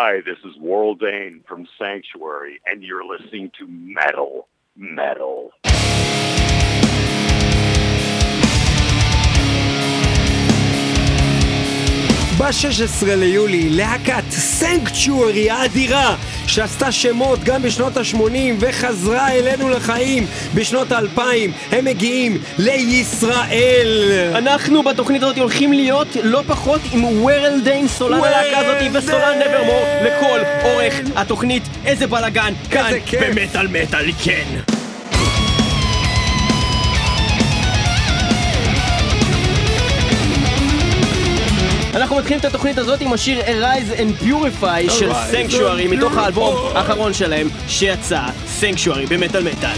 Hi, this is Warrel Dane from Sanctuary, and you're listening to Metal. Metal. ב-16 ליולי, להקת סנקצ'וארי האדירה שעשתה שמות גם בשנות ה-80 וחזרה אלינו לחיים בשנות ה-2000, הם מגיעים לישראל. אנחנו בתוכנית הזאת הולכים להיות לא פחות עם Warrel Dane, סולן הלהקה הזאת וסולן נברמור לכל אורך התוכנית. איזה בלגן כאן במטל מטל, כן. אנחנו מתחילים את התוכנית הזאת עם השיר Arise and Purify של Sanctuary מתוך האלבום האחרון שלהם שיצא, Sanctuary במטל מטל.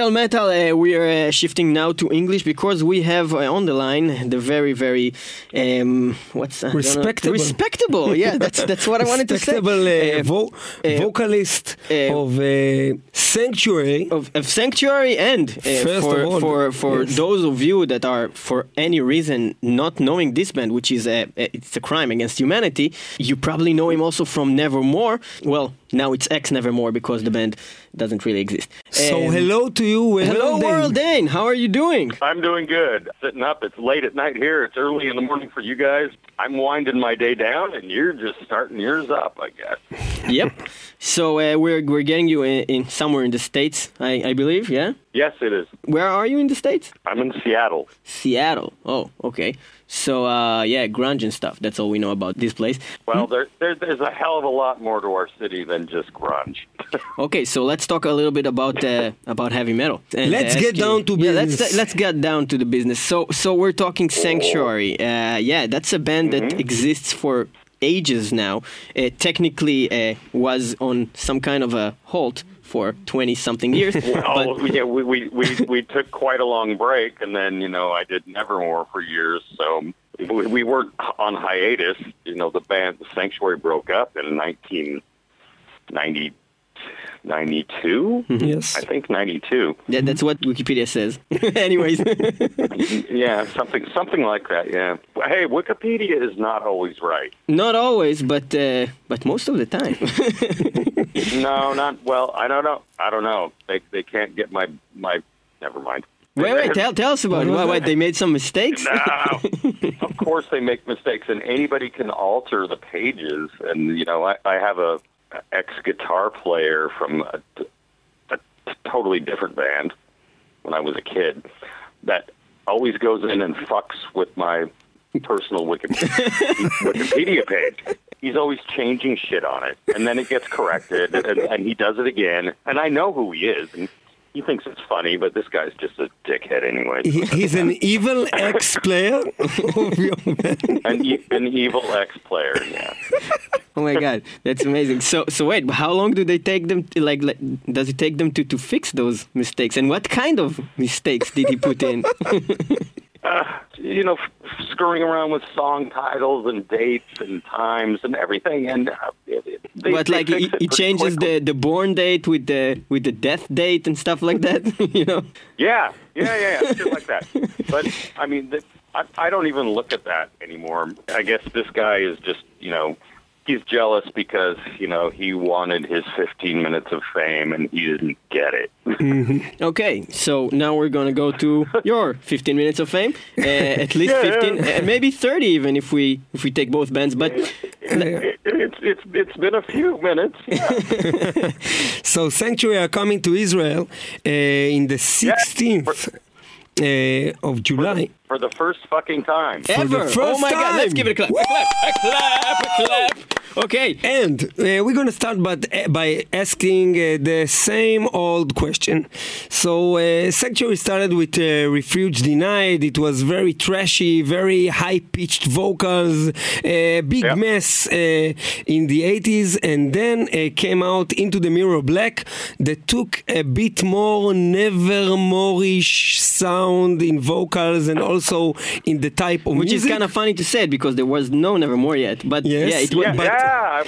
Metal Metal, we are shifting now to English because we have on the line the very, very what's respectable. Respectable, yeah, that's what I wanted to say. Vocalist of Sanctuary, of Sanctuary, and for yes. Those of you that are for any reason not knowing this band, which is it's a crime against humanity, you probably know him also from Nevermore. Well, Now it's X Nevermore because the band doesn't really exist. So hello to you, Warrel Dane. Hello, Warrel Dane. How are you doing? I'm doing good. Sitting up. It's late at night here. It's early in the morning for you guys. I'm winding my day down, and you're just starting yours up, I guess. Yep. So we're getting you in somewhere in the States, I believe, yeah? Yes, it is. Where are you in the States? I'm in Seattle. Seattle. Oh, okay. So, yeah, grunge and stuff. That's all we know about this place. Well, there's a hell of a lot more to our city than just grunge. Okay, so let's talk a little bit about heavy metal. And let's get down to business. Yeah, let's get down to the business. So we're talking Sanctuary. Yeah, that's a band that exists for ages now. It technically was on some kind of a halt for 20-something years. Well, but yeah, we took quite a long break, and then, you know, I did Nevermore for years, so we were on hiatus. You know, the band, the Sanctuary, broke up in 1992? Yes. I think 92. Yeah, that's what Wikipedia says. Anyways. Yeah, something like that, yeah. Hey, Wikipedia is not always right. Not always, but most of the time. No, not, well, I don't know. They can't get my never mind. Wait, tell us about it. What, they made some mistakes? No. Of course they make mistakes, and anybody can alter the pages, and, you know, I have a ex-guitar player from a totally different band when I was a kid that always goes in and fucks with my personal Wikipedia page. He's always changing shit on it, and then it gets corrected, and he does it again, and I know who he is, and he thinks it's funny, but this guy's just a dickhead anyway. He's an evil ex-player? An evil ex-player, yeah. Oh my God, that's amazing. So wait, how long do they take them? Does it take them to fix those mistakes? And what kind of mistakes did he put in? You know, screwing around with song titles and dates and times and everything, and it changes the born date with the death date and stuff like that. You know? Yeah, shit like that. But I mean, I don't even look at that anymore. I guess this guy is just, you know, he's jealous because, you know, he wanted his 15 minutes of fame and he didn't get it. Mm-hmm. Okay, so now we're going to go to your 15 minutes of fame. At least 15, maybe 30 even if we take both bands, but it's been a few minutes. Yeah. So Sanctuary are coming to Israel in the 16th of July. For the first fucking time. Ever. Oh my God, let's give it a clap. Woo! A clap. Okay. And we're going to start by asking the same old question. So Sanctuary started with Refuge Denied. It was very trashy, very high-pitched vocals, big mess in the 80s, and then came out Into the Mirror Black that took a bit more Nevermore-ish sound in vocals and all. Also in the type of music. Which is kind of funny to say it because there was no Nevermore yet. But it was. I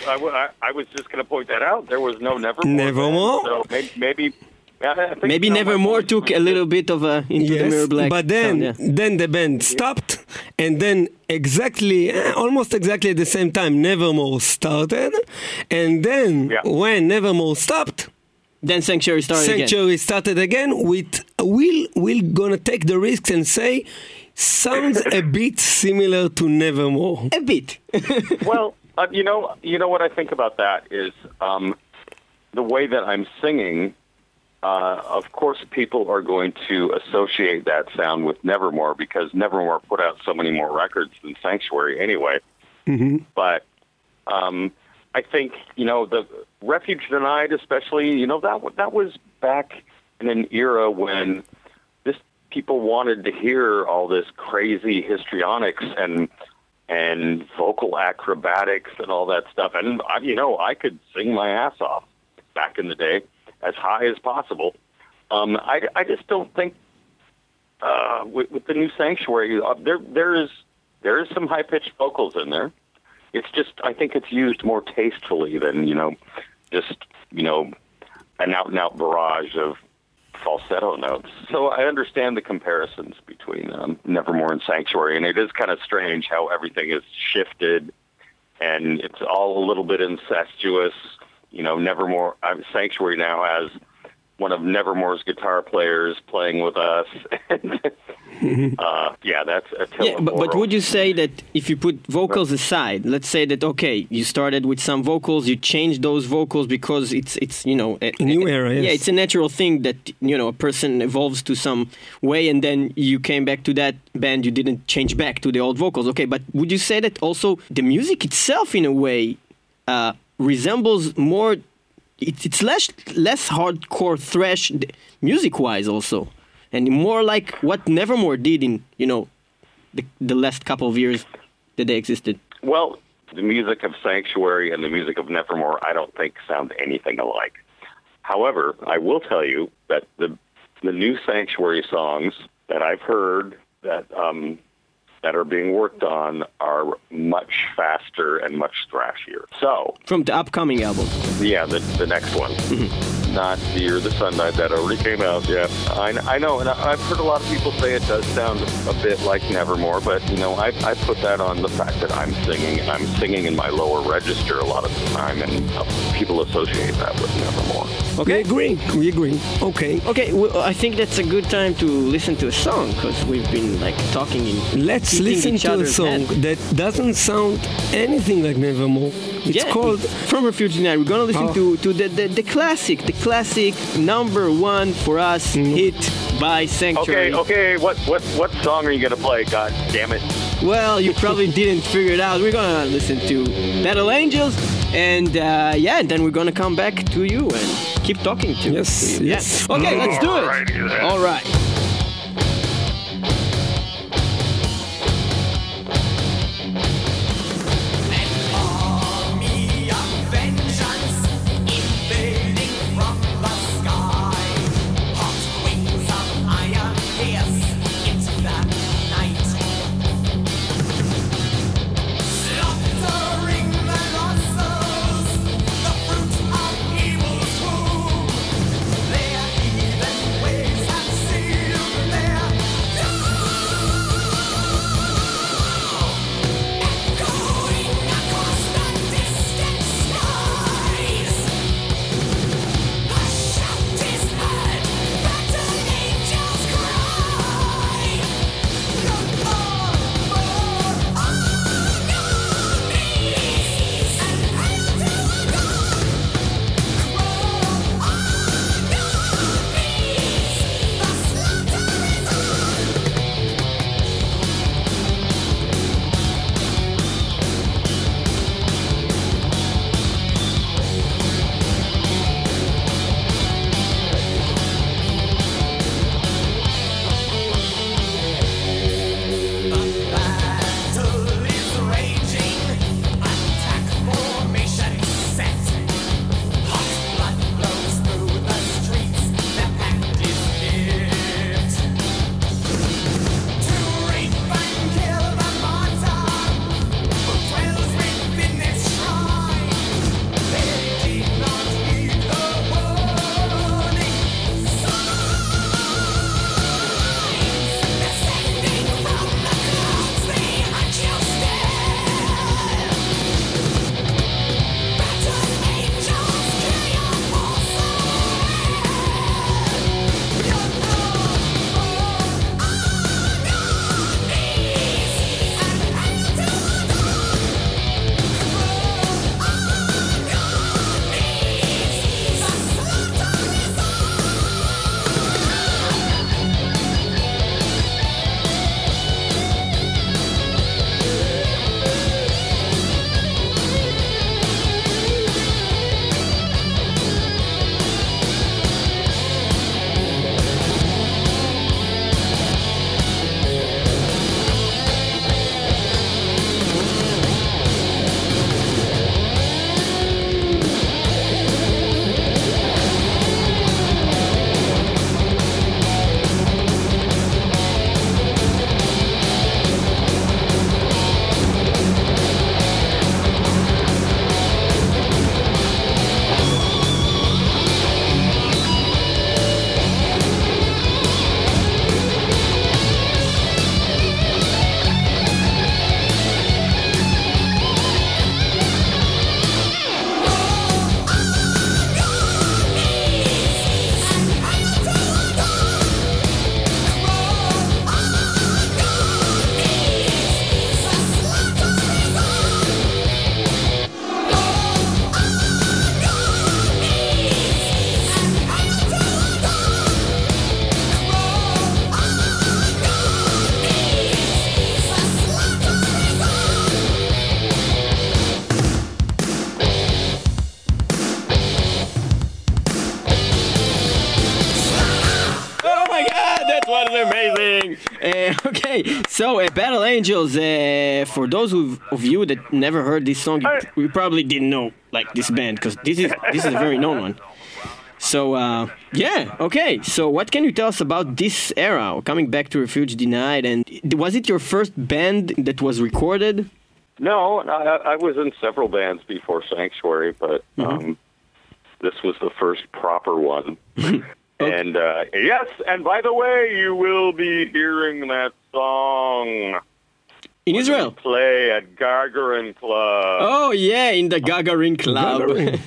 was just going to point that out. There was no Nevermore. Nevermore? So maybe Nevermore took a little bit of a Into the Mirror Black. But then the band stopped, and then almost exactly at the same time Nevermore started, and then when Nevermore stopped, then Sanctuary started again with Will gonna take the risks and say sounds a bit similar to Nevermore. A bit. Well, you know what I think about that is the way that I'm singing. Of course, people are going to associate that sound with Nevermore because Nevermore put out so many more records than Sanctuary anyway. Mm-hmm. But I think, you know, the Refuge Denied especially, you know, that was back in an era when people wanted to hear all this crazy histrionics and vocal acrobatics and all that stuff. And, you know, I could sing my ass off back in the day as high as possible. I just don't think with the new Sanctuary, there is some high-pitched vocals in there. It's just, I think it's used more tastefully than, you know, just, you know, an out-and-out barrage of falsetto notes. So I understand the comparisons between Nevermore and Sanctuary, and it is kind of strange how everything is shifted, and it's all a little bit incestuous, you know, Nevermore, Sanctuary now has one of Nevermore's guitar players playing with us. That's Attila. Yeah, but would you say that if you put vocals aside, let's say that, okay, you started with some vocals, you changed those vocals because it's you know... A new era, yes. Yeah, it's a natural thing that, you know, a person evolves to some way, and then you came back to that band, you didn't change back to the old vocals. Okay, but would you say that also the music itself, in a way, resembles more... It's less hardcore thrash music-wise also, and more like what Nevermore did in, you know, the last couple of years that they existed. Well, the music of Sanctuary and the music of Nevermore, I don't think sound anything alike. However, I will tell you that the new Sanctuary songs that I've heard that are being worked on are much faster and much thrashier. So from the upcoming album, yeah, the next one, not the Year of the Sun Died that already came out. Yeah, I know, and I've heard a lot of people say it does sound a bit like Nevermore, but you know, I put that on the fact that I'm singing in my lower register a lot of the time, and people associate that with Nevermore. Okay, we agree. Okay. Well, I think that's a good time to listen to a song because we've been like talking in. Let's listen to a song that doesn't sound anything like Nevermore. It's called From Refuge Tonight. We're gonna listen to the classic, number one for us hit by Sanctuary. Okay. What song are you gonna play? God damn it! Well, you probably didn't figure it out. We're gonna listen to Battle Angels, and then we're gonna come back to you and keep talking to you. Yes. Okay, let's do it. All right. See you. amazing. Okay, so Battle Angels. For those of you that never heard this song, we probably didn't know like this band because this is a very known one. So So what can you tell us about this era? Coming back to Refuge Denied, and was it your first band that was recorded? No, I was in several bands before Sanctuary, but this was the first proper one. And yes, and by the way, you will be hearing that song in Israel. Play at Gagarin Club. Oh yeah, in the Gagarin Club. Gagarin.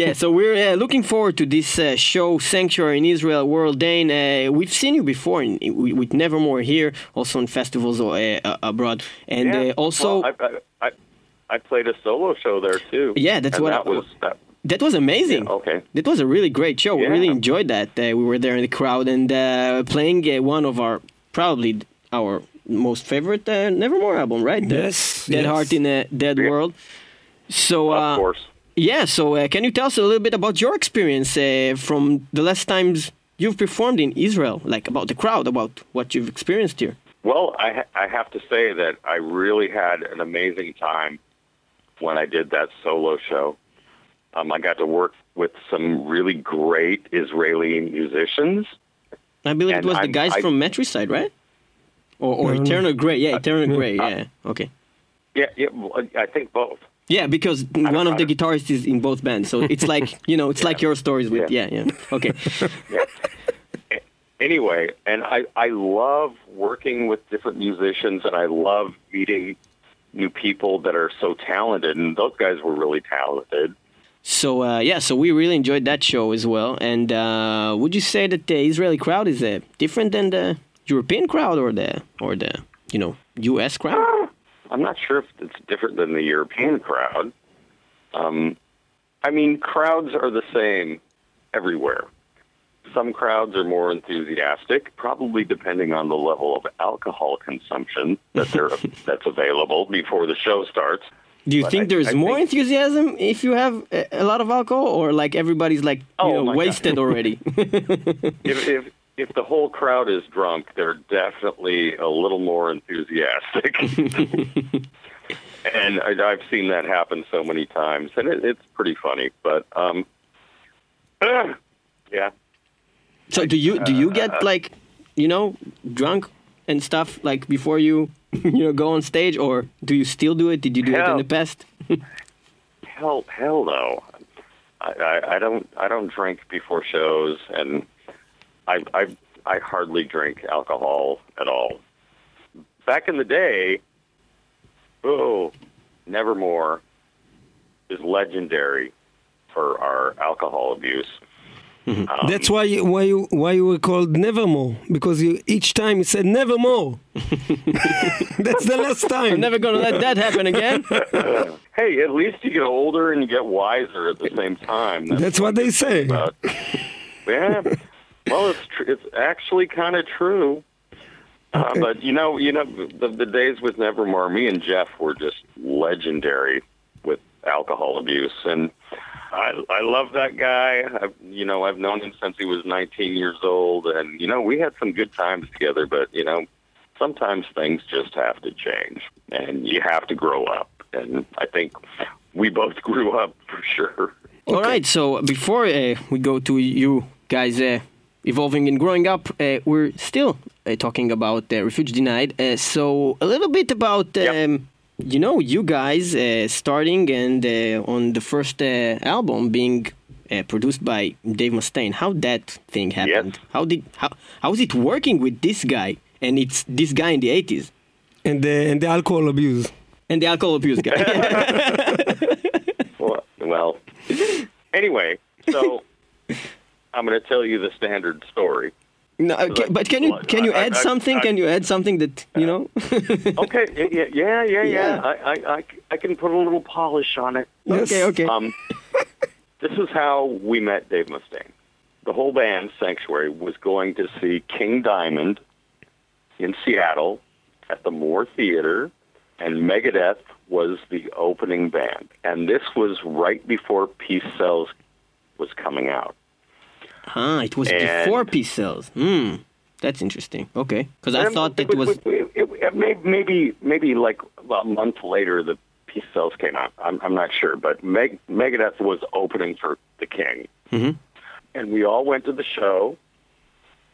Yeah, so we're looking forward to this show, Sanctuary in Israel, Warrel Dane. We've seen you before with Nevermore here, also in festivals abroad, and also I played a solo show there too. Yeah, that's what that was amazing. Yeah, okay. That was a really great show. Yeah. We really enjoyed that. We were there in the crowd and playing one of our most favorite Nevermore album, right? Yes. Dead Heart in a Dead World. So, of course. Yeah, so can you tell us a little bit about your experience from the last times you've performed in Israel, like about the crowd, about what you've experienced here? Well, I have to say that I really had an amazing time when I did that solo show. I got to work with some really great Israeli musicians. I believe it was the guys from Metricide, right? Or Eternal Grey. Yeah, Eternal Grey. Yeah, okay. Yeah, I think both. Yeah, because one of the guitarists is in both bands. So it's like, it's like your stories with, okay. Yeah. Anyway, and I love working with different musicians, and I love meeting new people that are so talented, and those guys were really talented. So, so we really enjoyed that show as well. And would you say that the Israeli crowd is different than the European crowd or the U.S. crowd? I'm not sure if it's different than the European crowd. Crowds are the same everywhere. Some crowds are more enthusiastic, probably depending on the level of alcohol consumption that's available before the show starts. Do you think there's more enthusiasm if you have a lot of alcohol, or like everybody's like wasted already? If the whole crowd is drunk, they're definitely a little more enthusiastic. And I've seen that happen so many times, and it's pretty funny. But yeah. So do you get like drunk and stuff like before you? Go on stage, or do you still do it? Did you do it in the past? Hell no. I don't drink before shows, and I hardly drink alcohol at all. Back in the day, Nevermore is legendary for our alcohol abuse. Mm-hmm. That's why you were called Nevermore, because each time you said Nevermore. That's the last time. I'm never going to let that happen again. Hey, at least you get older and you get wiser at the same time. That's what they say. Yeah, well, it's actually kind of true. Okay. But the days with Nevermore, me and Jeff were just legendary with alcohol abuse, and I love that guy. I've known him since he was 19 years old, and we had some good times together. But sometimes things just have to change, and you have to grow up. And I think we both grew up for sure. Okay. All right. So before we go to you guys evolving and growing up, we're still talking about Refuge Denied. So a little bit about. You guys starting and on the first album being produced by Dave Mustaine. How that thing happened? Yes. How is it working with this guy? And it's this guy in the 80s. And the alcohol abuse. And the alcohol abuse guy. Well, anyway, so I'm going to tell you the standard story. No, okay, but can you add something? Can you add something that Okay, yeah. I can put a little polish on it. Yes. Okay. This is how we met Dave Mustaine. The whole band, Sanctuary, was going to see King Diamond in Seattle at the Moore Theater, and Megadeth was the opening band, and this was right before Peace Cells was coming out. Ah, it was before Peace Cells. That's interesting. Okay, because I thought that was maybe like a month later the Peace Cells came out. I'm not sure, but Megadeth was opening for the King, mm-hmm. and we all went to the show.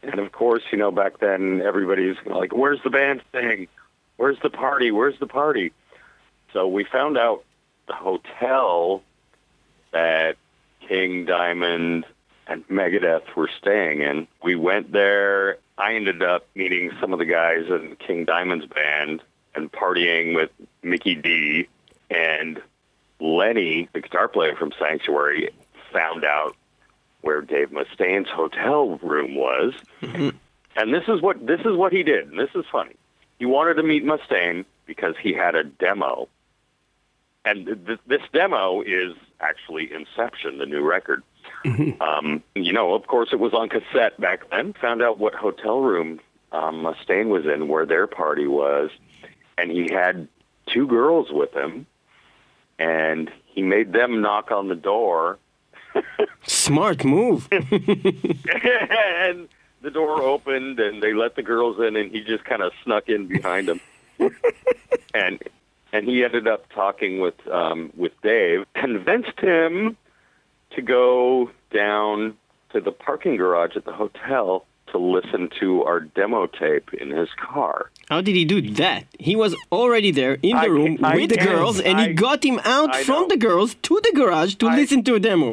And of course, you know, back then everybody's like, "Where's the band thing? Where's the party? Where's the party?" So we found out the hotel that King Diamond and Megadeth were staying in. We went there. I ended up meeting some of the guys in King Diamond's band and partying with Mickey D. And Lenny, the guitar player from Sanctuary, found out where Dave Mustaine's hotel room was. Mm-hmm. And this is what he did, and this is funny. He wanted to meet Mustaine because he had a demo. And this demo is actually Inception, the new record. Mm-hmm. You know, of course, it was on cassette back then. Found out what hotel room Mustaine was in, where their party was. And he had two girls with him. And he made them knock on the door. Smart move. And the door opened, and they let the girls in, and he just kind of snuck in behind them. And he ended up talking with Dave, convinced him to go down to the parking garage at the hotel to listen to our demo tape in his car. How did he do that? He was already there in the room with the girls, and he got him out from the girls to the garage to listen to a demo.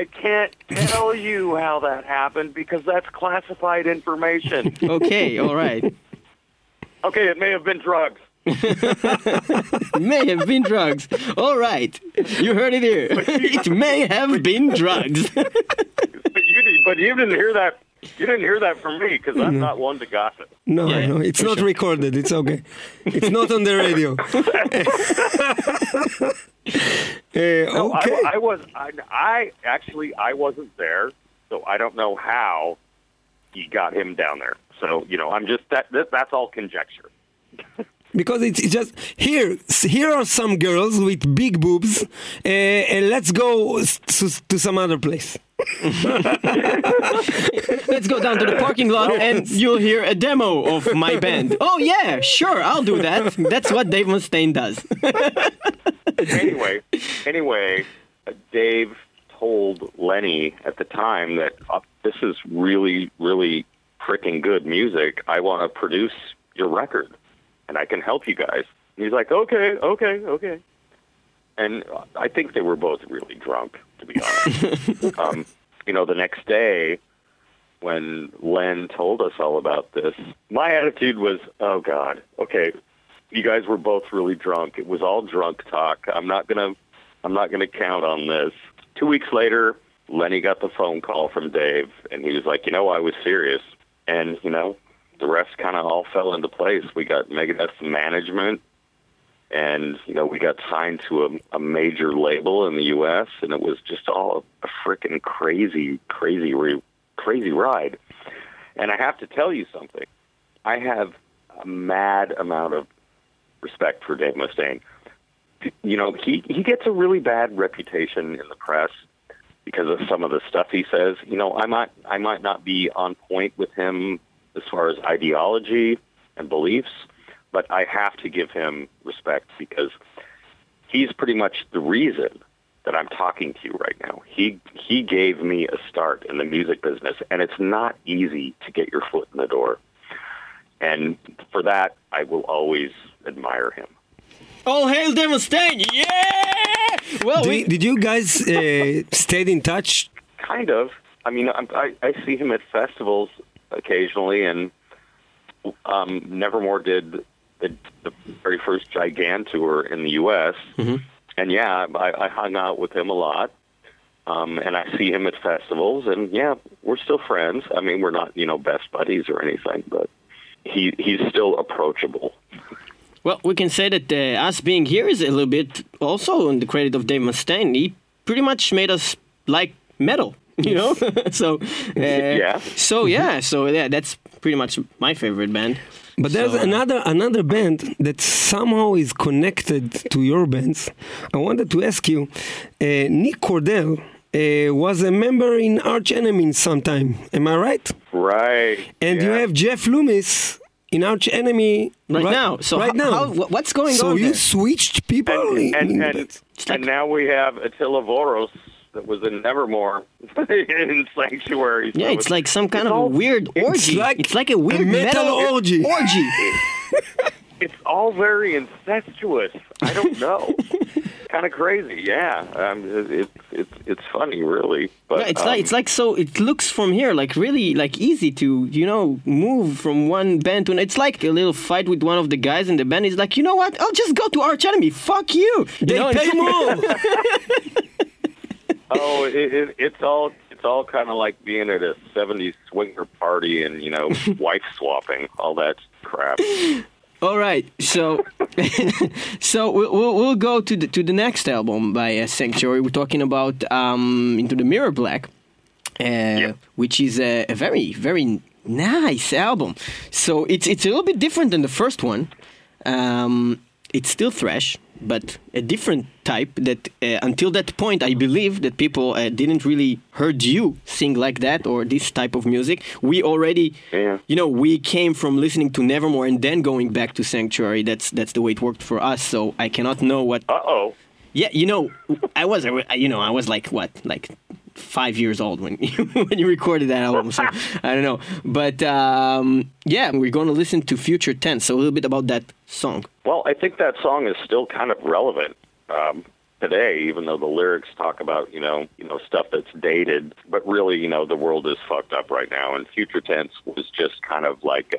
I can't tell you how that happened because that's classified information. Okay, all right. Okay, it may have been drugs. May have been drugs. All right. You heard it here. It may have been drugs. But you didn't hear that. You didn't hear that from me because I'm not one to gossip. No, yeah, no, it's not recorded. It's okay. It's not on the radio. Okay. I wasn't there, so I don't know how he got him down there. So you know, I'm just that's all conjecture. Because it's just, here are some girls with big boobs, and let's go to some other place. Let's go down to the parking lot, and you'll hear a demo of my band. Oh, yeah, sure, I'll do that. That's what Dave Mustaine does. Anyway, Dave told Lenny at the time that this is really, really freaking good music. I want to produce your record. And I can help you guys. And he's like, okay. And I think they were both really drunk, to be honest. You know, the next day, when Len told us all about this, my attitude was, oh, God, okay, you guys were both really drunk. It was all drunk talk. I'm not gonna count on this. 2 weeks later, Lenny got the phone call from Dave, and he was like, you know, I was serious. And, you know, the rest kind of all fell into place. We got Megadeth management, and you know, we got signed to a major label in the U.S., and it was just all a freaking crazy ride. And I have to tell you something. I have a mad amount of respect for Dave Mustaine. You know, he gets a really bad reputation in the press because of some of the stuff he says. You know, I might not be on point with him as far as ideology and beliefs, but I have to give him respect because he's pretty much the reason that I'm talking to you right now. He gave me a start in the music business, and it's not easy to get your foot in the door. And for that, I will always admire him. All hail Dave Mustaine! Yeah! Well, did you guys stayed in touch? Kind of. I mean, I see him at festivals occasionally, and Nevermore did the very first Gigan tour in the U.S., mm-hmm. and yeah, I hung out with him a lot, and I see him at festivals, and yeah, we're still friends. I mean, we're not, you know, best buddies or anything, but he's still approachable. Well, we can say that us being here is a little bit also on the credit of Dave Mustaine. He pretty much made us like metal. You know, so that's pretty much my favorite band. But there's another band that somehow is connected to your bands. I wanted to ask you, Nick Cordell was a member in Arch Enemy sometime. Am I right? Right. And you have Jeff Loomis in Arch Enemy right now. So right now. What's going on? So you switched people, and now we have Attila Voros. That was in Nevermore in Sanctuary. So yeah, it's like some kind of a weird orgy. It's like a weird metal orgy. It's all very incestuous. I don't know. Kind of crazy. Yeah, it's funny, really. But yeah, it's like so. It looks from here like really like easy to move from one band to another. It's like a little fight with one of the guys in the band. He's like, you know what? I'll just go to Arch Enemy. Fuck you. They pay more. Oh, it's all kind of like being at a 70s swinger party and, wife swapping, all that crap. All right. So we'll go to the next album by Sanctuary. We're talking about Into the Mirror Black, yep. Which is a very, very nice album. So it's a little bit different than the first one. It's still thrash, but a different type that until that point, I believe that people didn't really heard you sing like that or this type of music. We already, we came from listening to Nevermore and then going back to Sanctuary. That's the way it worked for us. So I cannot know what. Uh-oh. Yeah, I was like, what? Like 5 years old when you recorded that album. So I don't know. But we're going to listen to Future Tense. So a little bit about that song. Well, I think that song is still kind of relevant today, even though the lyrics talk about, stuff that's dated. But really, the world is fucked up right now. And Future Tense was just kind of like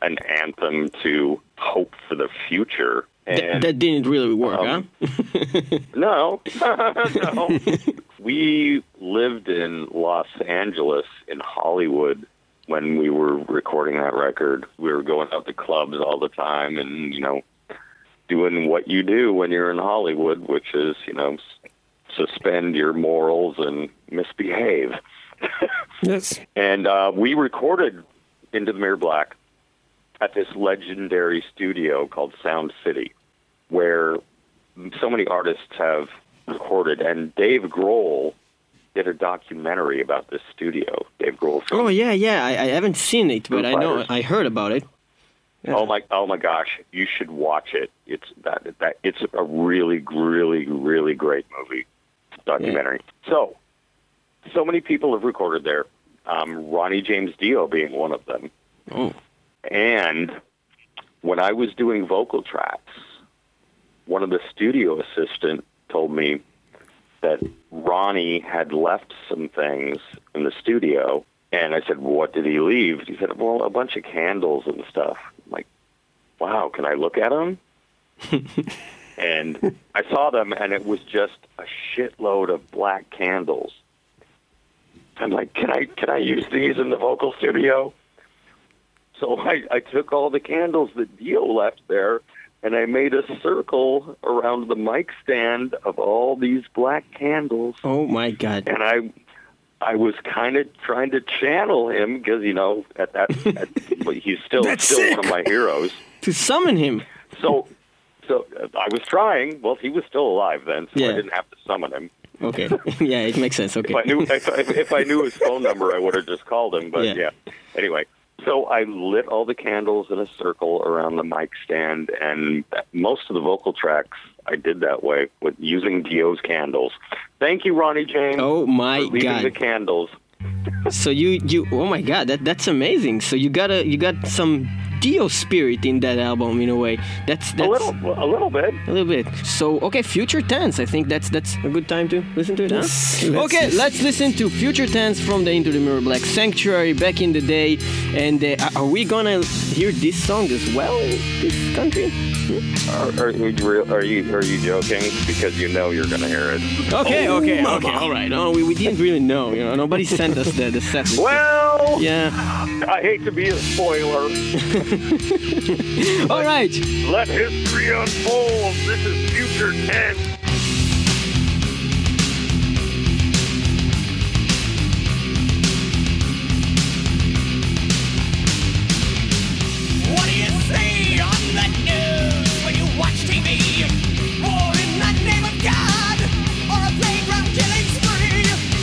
an anthem to hope for the future. And, that didn't really work, huh? No. We lived in Los Angeles, in Hollywood, when we were recording that record. We were going out to clubs all the time and, doing what you do when you're in Hollywood, which is, suspend your morals and misbehave. Yes. And we recorded Into the Mirror Black at this legendary studio called Sound City, where so many artists have recorded. And Dave Grohl did a documentary about this studio. Dave Grohl. Oh yeah. I haven't seen it, but I heard about it. Yeah. Oh my gosh, you should watch it. It's that it's a really, really, really great movie documentary. Yeah. So many people have recorded there. Ronnie James Dio being one of them. Oh. And when I was doing vocal tracks, one of the studio assistant told me that Ronnie had left some things in the studio. And I said, what did he leave? He said, well, a bunch of candles and stuff. I'm like, wow, can I look at them? And I saw them, and it was just a shitload of black candles. I'm like, can I use these in the vocal studio? So I took all the candles that Dio left there, and I made a circle around the mic stand of all these black candles. Oh, my God. And I was kind of trying to channel him because, he's still one of my heroes. To summon him. So I was trying. Well, he was still alive then, so I didn't have to summon him. Okay. Yeah, it makes sense. Okay. If I knew his phone number, I would have just called him. But, yeah. Anyway. So I lit all the candles in a circle around the mic stand, and most of the vocal tracks I did that way with using Dio's candles. Thank you, Ronnie James. Oh my God! For leaving the candles. So you oh my God, that's amazing. So you got some Dio spirit in that album in a way. That's a little bit. So okay, Future Tense. I think that's a good time to listen to it. Huh? Let's listen to Future Tense from the Into the Mirror Black Sanctuary back in the day. And are we gonna hear this song as well? This country? Are you joking? Because you're gonna hear it. Okay. All right. Oh, we didn't really know. Nobody sent us the set. Well. Yeah. I hate to be a spoiler. All right. Let history unfold. This is Future Tense. What do you see on the news when you watch TV? War in the name of God or a playground killing spree?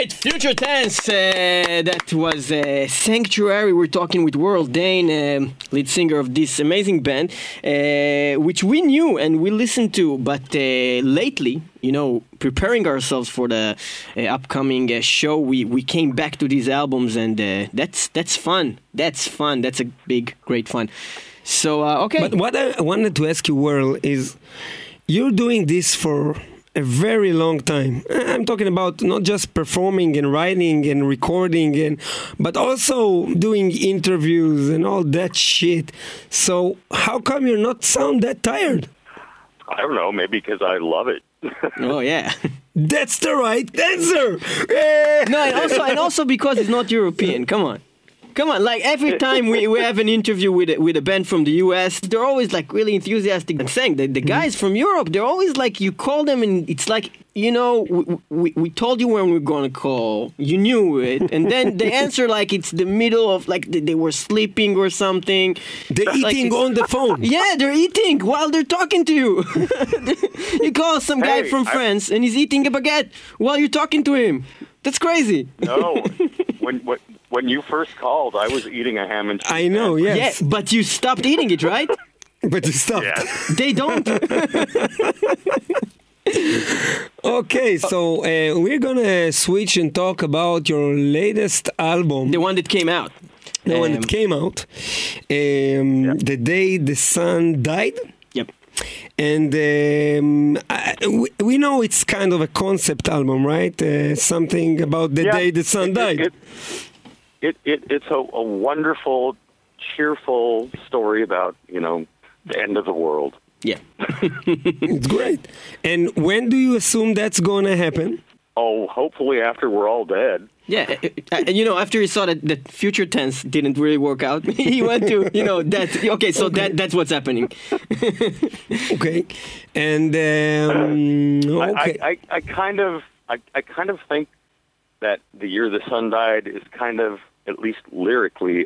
right, future tense. That was Sanctuary. We're talking with Warrel Dane, lead singer of this amazing band, which we knew and we listened to, but lately, you know, preparing ourselves for the upcoming show, we came back to these albums, and that's fun. That's a big, great fun. So okay. But what I wanted to ask you, Warrel, is you're doing this for a very long time. I'm talking about not just performing and writing and recording, but also doing interviews and all that shit. So how come you're not sound that tired? I don't know, maybe because I love it. Oh, yeah. That's the right answer! No, and also because it's not European, come on, like every time we have an interview with a band from the US, they're always like really enthusiastic and saying that the guys from Europe, they're always like, you call them and it's like, you know, we told you when we're gonna call, you knew it, and then they answer like it's the middle of, like they were sleeping or something. They're like eating on the phone. Yeah, they're eating while they're talking to you. You call some guy from France and he's eating a baguette while you're talking to him. That's crazy. No, when you first called, I was eating a ham and cheese. I know, yes. Yeah, but you stopped eating it, right? But you stopped. Yes. They don't. Okay, so we're going to switch and talk about your latest album. The one that came out. The one that came out. The day the sun died. And we know it's kind of a concept album, right? Something about the day the sun died. It's a wonderful, cheerful story about, you know, the end of the world. Yeah. It's great. And when do you assume that's going to happen? Oh, hopefully after we're all dead. Yeah, and you know, after he saw that future tense didn't really work out, he went to, you know, that's what's happening. Okay, and okay. I kind of think that the year the sun died is kind of, at least lyrically,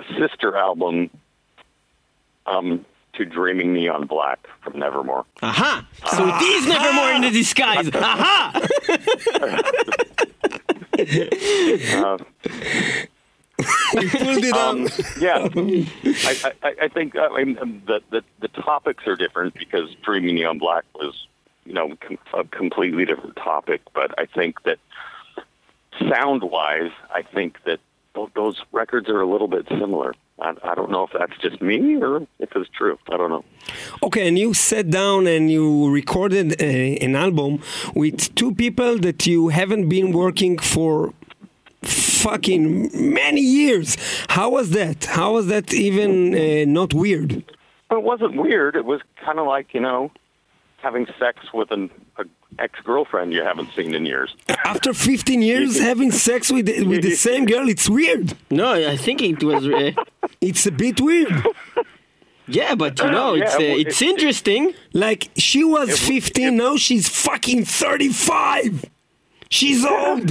a sister album to Dreaming Neon Black from Nevermore. Aha! So it is Nevermore in the disguise. Aha! We pulled it on. Yeah, I think the topics are different, because Dreaming Neon Black was, you know, a completely different topic. But I think that sound-wise, I think that those records are a little bit similar. I don't know if that's just me or if it's true. I don't know. Okay, and you sat down and you recorded an album with two people that you haven't been working for fucking many years. How was that? How was that even not weird? Well, it wasn't weird. It was kind of like, you know, having sex with an ex-girlfriend you haven't seen in years. After 15 years, having sex with the same girl, it's weird. No, I think it was... it's a bit weird. Yeah, but you know, it's interesting. Like, she was 15, now she's fucking 35! She's old!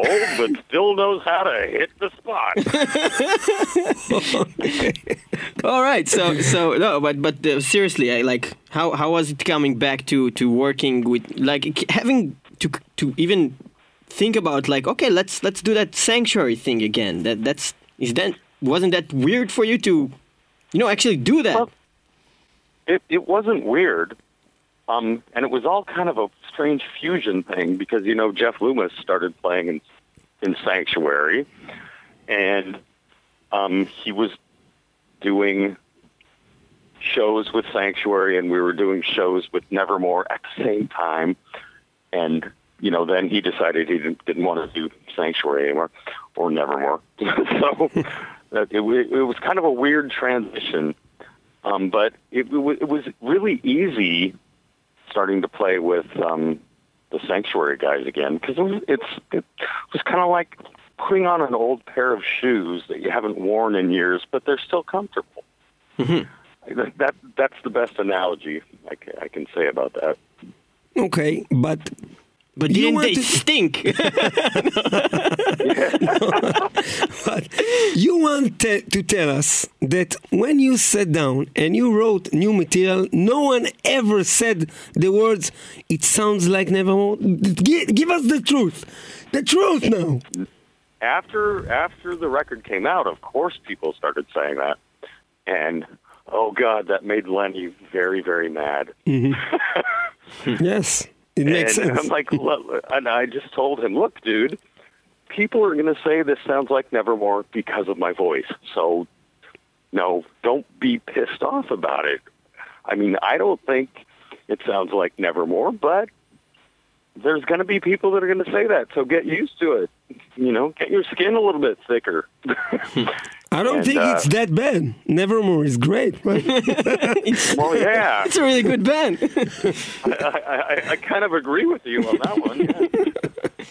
Old, but still knows how to hit the spot. Okay. All right, so no, but seriously, I like how was it coming back to working with, like, having to even think about, like, okay, let's do that Sanctuary thing again. Wasn't that weird for you to, you know, actually do that? Well, it wasn't weird. And it was all kind of a strange fusion thing, because, you know, Jeff Loomis started playing in Sanctuary, and he was doing shows with Sanctuary, and we were doing shows with Nevermore at the same time. And, you know, then he decided he didn't want to do Sanctuary anymore, or Nevermore. So it was kind of a weird transition, but it was really easy starting to play with the Sanctuary guys again, because it was kind of like putting on an old pair of shoes that you haven't worn in years, but they're still comfortable. Mm-hmm. That's the best analogy I can say about that. Okay, but But you didn't they stink? But you want to tell us that when you sat down and you wrote new material, no one ever said the words, it sounds like Nevermore. Give us the truth. The truth now. After the record came out, of course people started saying that. And, oh, God, that made Lenny very, very mad. Mm-hmm. Yes. It makes sense. I'm like, and I just told him, look, dude, people are going to say this sounds like Nevermore because of my voice. So, no, don't be pissed off about it. I mean, I don't think it sounds like Nevermore, but there's going to be people that are going to say that. So get used to it. You know, get your skin a little bit thicker. I don't think it's that bad. Nevermore is great. Right? Well, yeah. It's a really good band. I kind of agree with you on that one.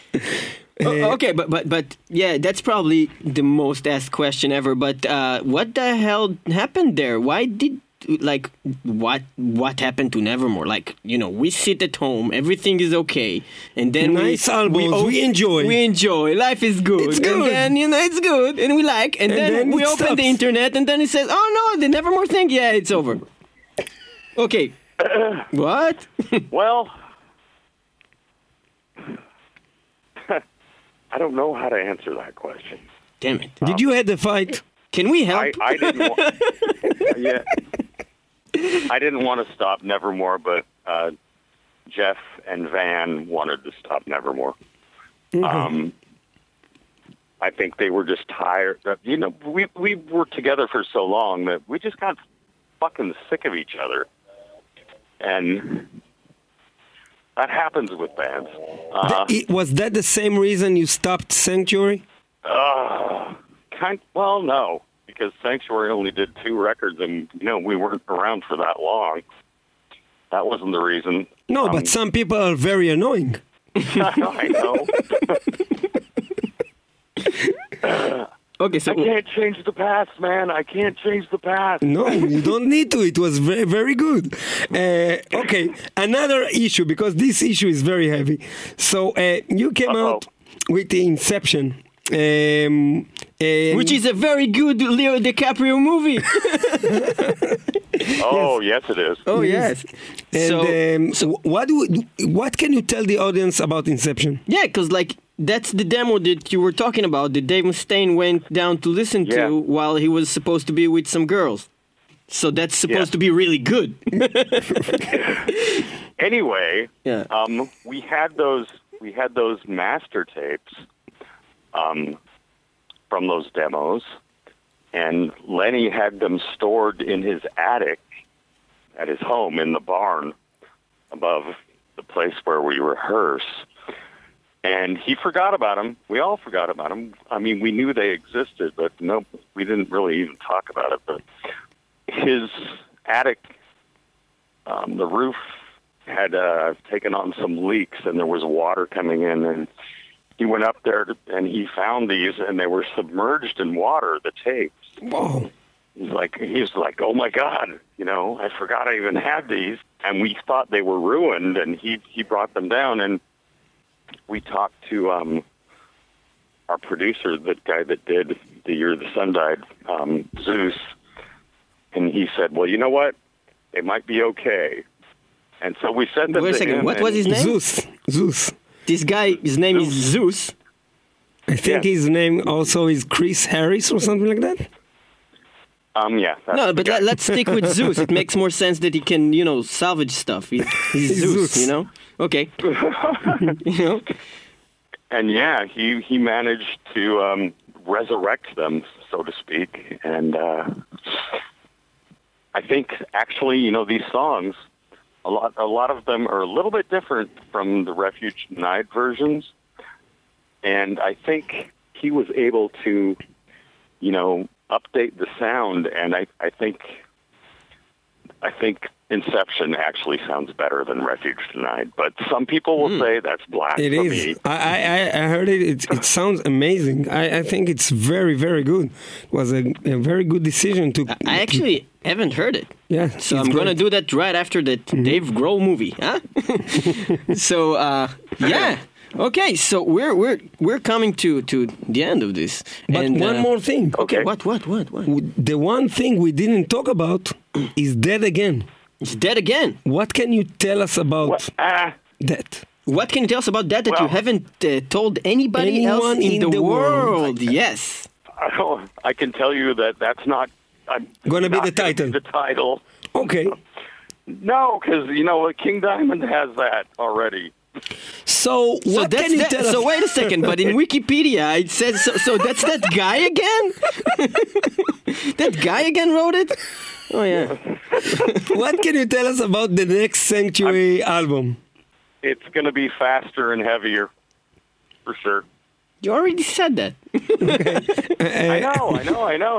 Yeah. Okay, but yeah, that's probably the most asked question ever. But what the hell happened there? Why did... Like, what happened to Nevermore? Like, you know, we sit at home, everything is okay, and then nice albums, we enjoy, life is good, it's good, and then, you know, it's good, and we like, and then we open the internet, and then it says, oh no, the Nevermore thing, yeah, it's over. Okay, what? Well, I don't know how to answer that question. Damn it! Did you have the fight? Can we help? I didn't. Yeah. I didn't want to stop Nevermore, but Jeff and Van wanted to stop Nevermore. Mm-hmm. I think they were just tired. You know, we were together for so long that we just got fucking sick of each other. And that happens with bands. Was that the same reason you stopped Sanctuary? Well, no. Because Sanctuary only did 2 records, and you know we weren't around for that long. That wasn't the reason. No, but some people are very annoying. I know. Okay, so I can't change the past, man. I can't change the past. No, you don't need to. It was very, very good. Okay, another issue, because this issue is very heavy. So you came out with the Inception. Which is a very good Leo DiCaprio movie. Oh, yes it is. Oh, yes. And so what can you tell the audience about Inception? Yeah, because like that's the demo that you were talking about that Dave Mustaine went down to listen to while he was supposed to be with some girls. So that's supposed to be really good. Anyway, we had those master tapes. From those demos, and Lenny had them stored in his attic at his home in the barn above the place where we rehearse, and he forgot about them. We all forgot about them. I mean, we knew they existed, but no, we didn't really even talk about it, but his attic, the roof had taken on some leaks, and there was water coming in, and he went up there and he found these, and they were submerged in water, the tapes. Whoa. He's like, oh my God, you know, I forgot I even had these. And we thought they were ruined, and he brought them down, and we talked to our producer, the guy that did The Year the Sun Died, Zeus, and he said, well, you know what? They might be okay. And so we sent them to him. What was his name? Zeus. This guy, his name is Zeus. I think his name also is Chris Harris or something like that. Yeah. No, but let's stick with Zeus. It makes more sense that he can, you know, salvage stuff. He's Zeus, you know? Okay. You know? And yeah, he managed to resurrect them, so to speak. And I think actually, you know, these songs, a lot of them are a little bit different from the Refuge Denied versions. And I think he was able to, you know, update the sound. And I think I think Inception actually sounds better than Refuge Denied, but some people will say that's black. It is. Me. I heard it. It sounds amazing. I think it's very, very good. It was a very good decision to... I actually haven't heard it. Yeah, so I'm going to do that right after the Dave Grohl movie. Huh? So, yeah. Okay, so we're coming to the end of this. But and, one more thing. Okay, what? The one thing we didn't talk about is Dead Again. It's Dead Again. What can you tell us about that? What can you tell us about that you haven't told anybody else in the world? Yes. I can tell you that that's not going to be the title. The title. Okay. No, because, you know, King Diamond has that already. So what can you tell us? So wait a second, but in Wikipedia it says so that's that guy again? That guy again wrote it? Oh yeah. What can you tell us about the next Sanctuary album? It's going to be faster and heavier for sure. You already said that. I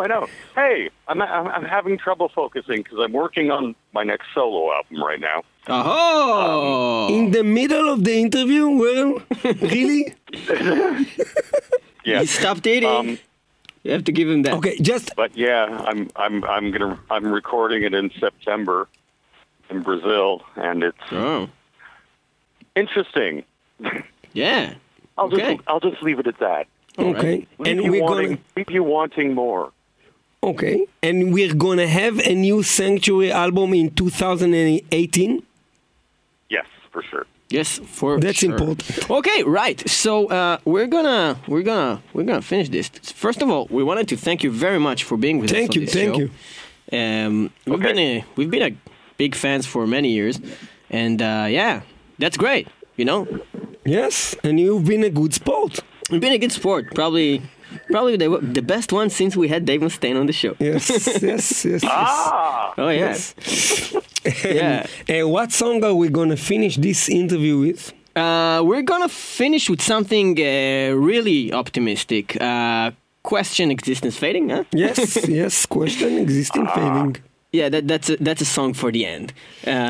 know. Hey, I'm having trouble focusing because I'm working on my next solo album right now. Oh! In the middle of the interview? Well, really? Yeah. He stopped eating. You have to give him that. Okay, just. But yeah, I'm recording it in September in Brazil, and it's interesting. Yeah. I'll just leave it at that. Okay. Leave you wanting more. Okay. And we're going to have a new Sanctuary album in 2018? Yes, for sure. Yes, for that's sure. important. Okay, right. So we're gonna finish this. First of all, we wanted to thank you very much for being with us on this show. Thank you. We've been big fans for many years, and yeah, that's great. You know. Yes, and you've been a good sport. You've been a good sport. Probably the best one since we had Dave Mustaine on the show. Yes. Ah! Oh, yes. Yeah. What song are we going to finish this interview with? We're going to finish with something really optimistic. Question Existence Fading, huh? Yes, Question Existence Fading. Yeah, that's a song for the end. Burn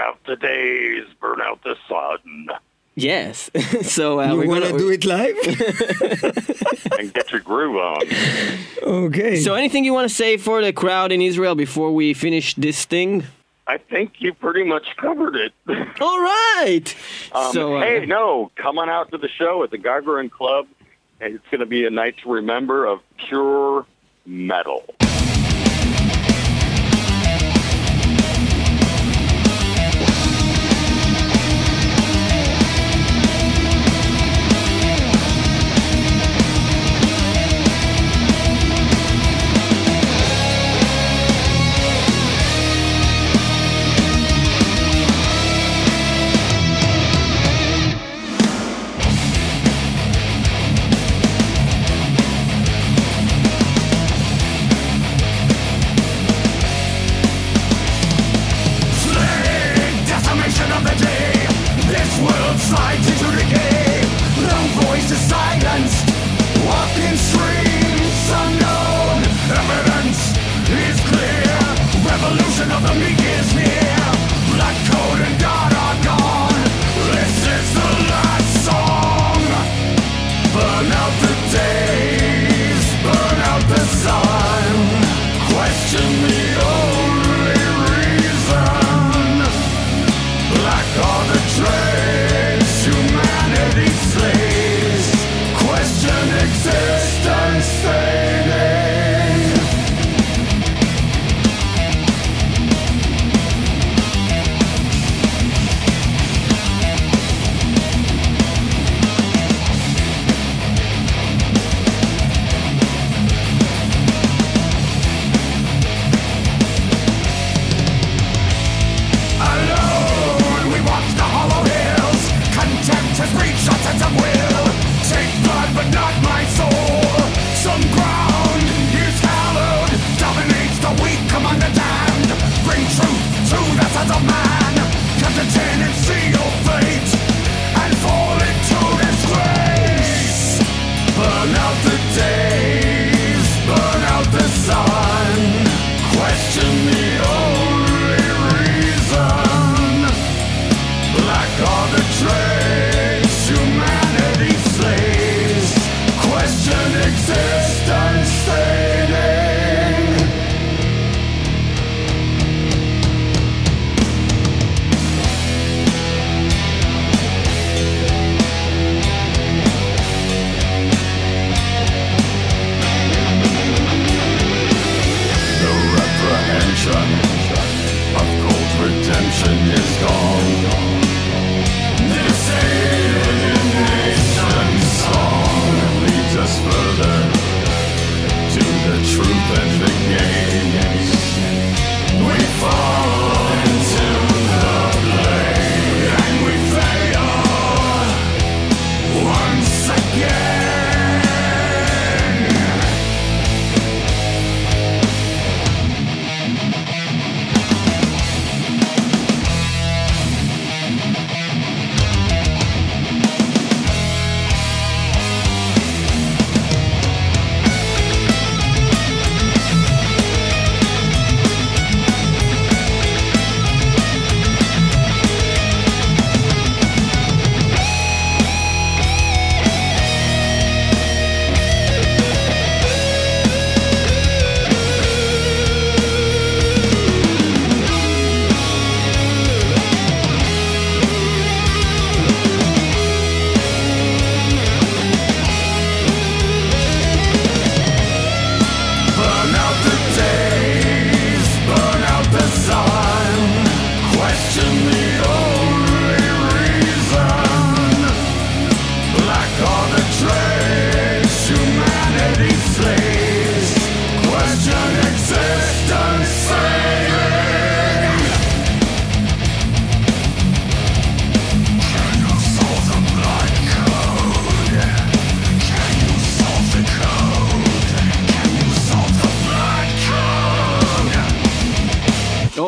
out the days, burn out the sun. Yes. So you want to do it live? And get your groove on. Okay. So anything you want to say for the crowd in Israel before we finish this thing? I think you pretty much covered it. All right. Hey, no, come on out to the show at the Gagarin Club. And it's going to be a night to remember of pure metal.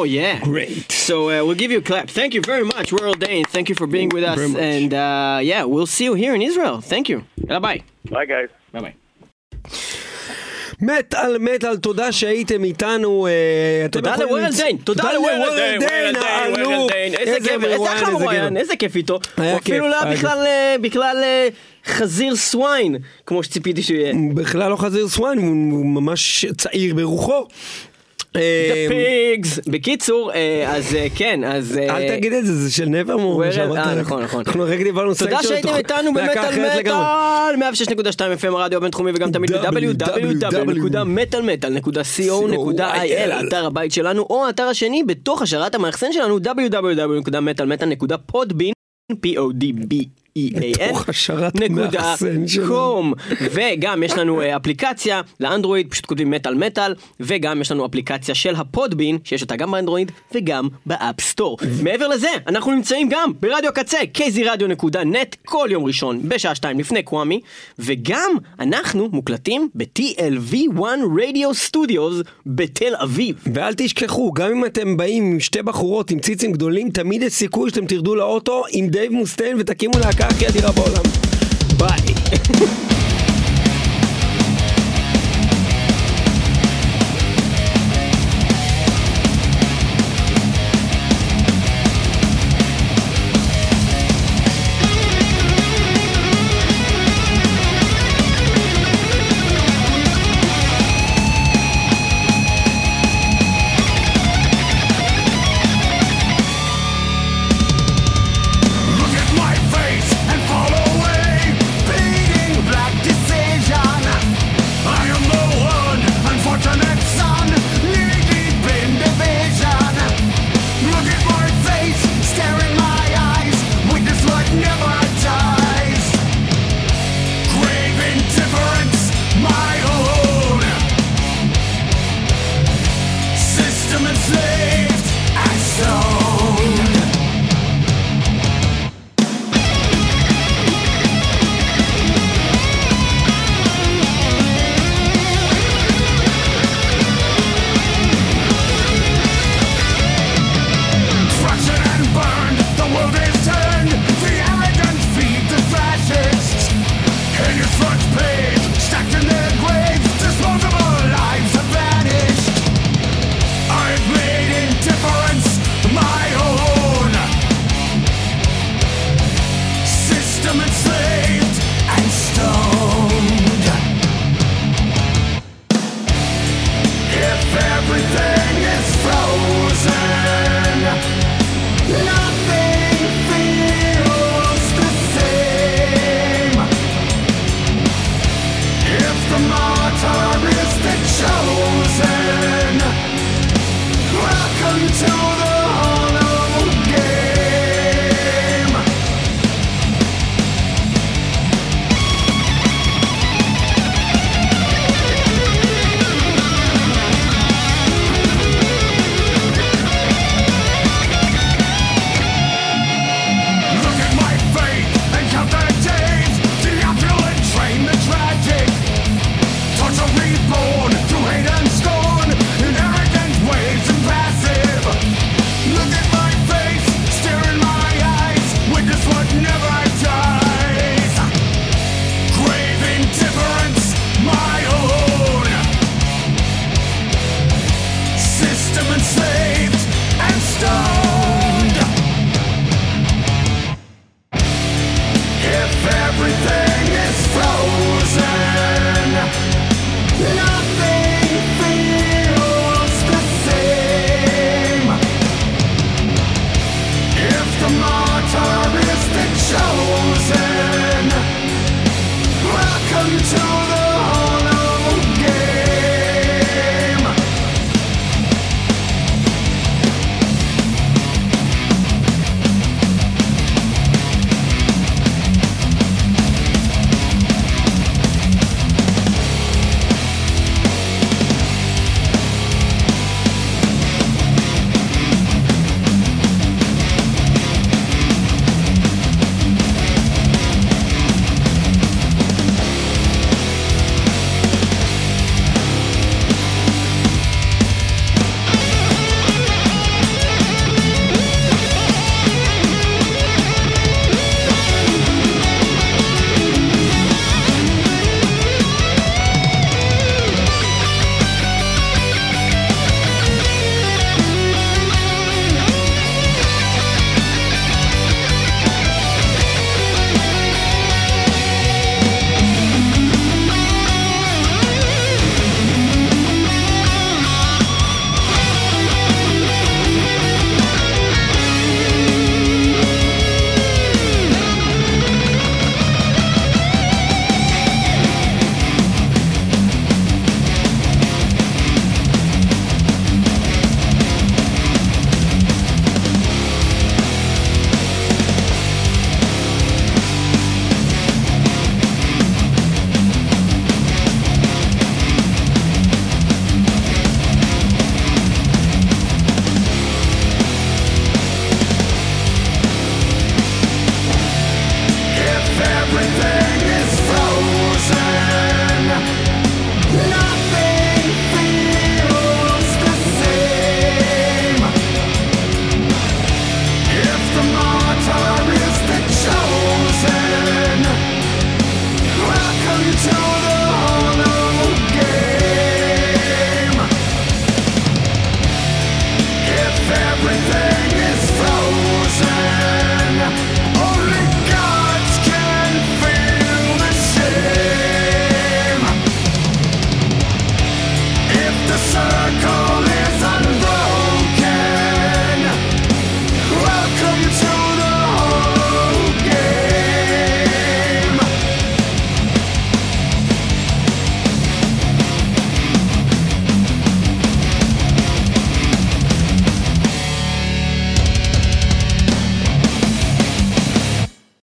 Oh, yeah. Great. So we'll give you a clap. Thank you very much, Warrel Dane. Thank you for being with us. And yeah, we'll see you here in Israel. Thank you. Bye-bye. Bye, guys. Bye-bye. מת על מטל, תודה שהייתם איתנו. תודה לוורל דיין, תודה לוורל דיין, איזה אחלה מוריין, איזה כיף איתו, אפילו לא בכלל חזיר סוויין כמו שציפיתי שיהיה, בכלל לא חזיר סוויין, הוא ממש צעיר ברוחו. The Pigs. בקיצור, אז כן, אז אל תגיד את זה, זה של נברמור. נכון, נכון. תודה שהייתם איתנו במטל-מטל 106.2 FM הרדיו הבינתחומי, וגם תמיד www.metalmetal.co.il, אתר הבית שלנו, או האתר השני בתוך השרת המאחסן שלנו, www.metalmetal.podbean.com. בתוך השרת מאחסן שלנו. וגם יש לנו אפליקציה לאנדרואיד, פשוט כותבים מטל מטל, וגם יש לנו אפליקציה של הפודבין שיש אותה גם באנדרואיד וגם באפסטור. מעבר לזה, אנחנו נמצאים גם ברדיו קצה, kzradio.net, כל יום ראשון בשעה 2 לפני קוואמי, וגם אנחנו מוקלטים ב-TLV1 Radio Studios בתל אביב. ואל תשכחו, גם אם אתם באים עם שתי בחורות עם ציצים גדולים, תמיד יש סיכוי שאתם תרדו לאוטו עם דייב מוסטיין ותקימו להקה. כי אדירה בעולם. ביי.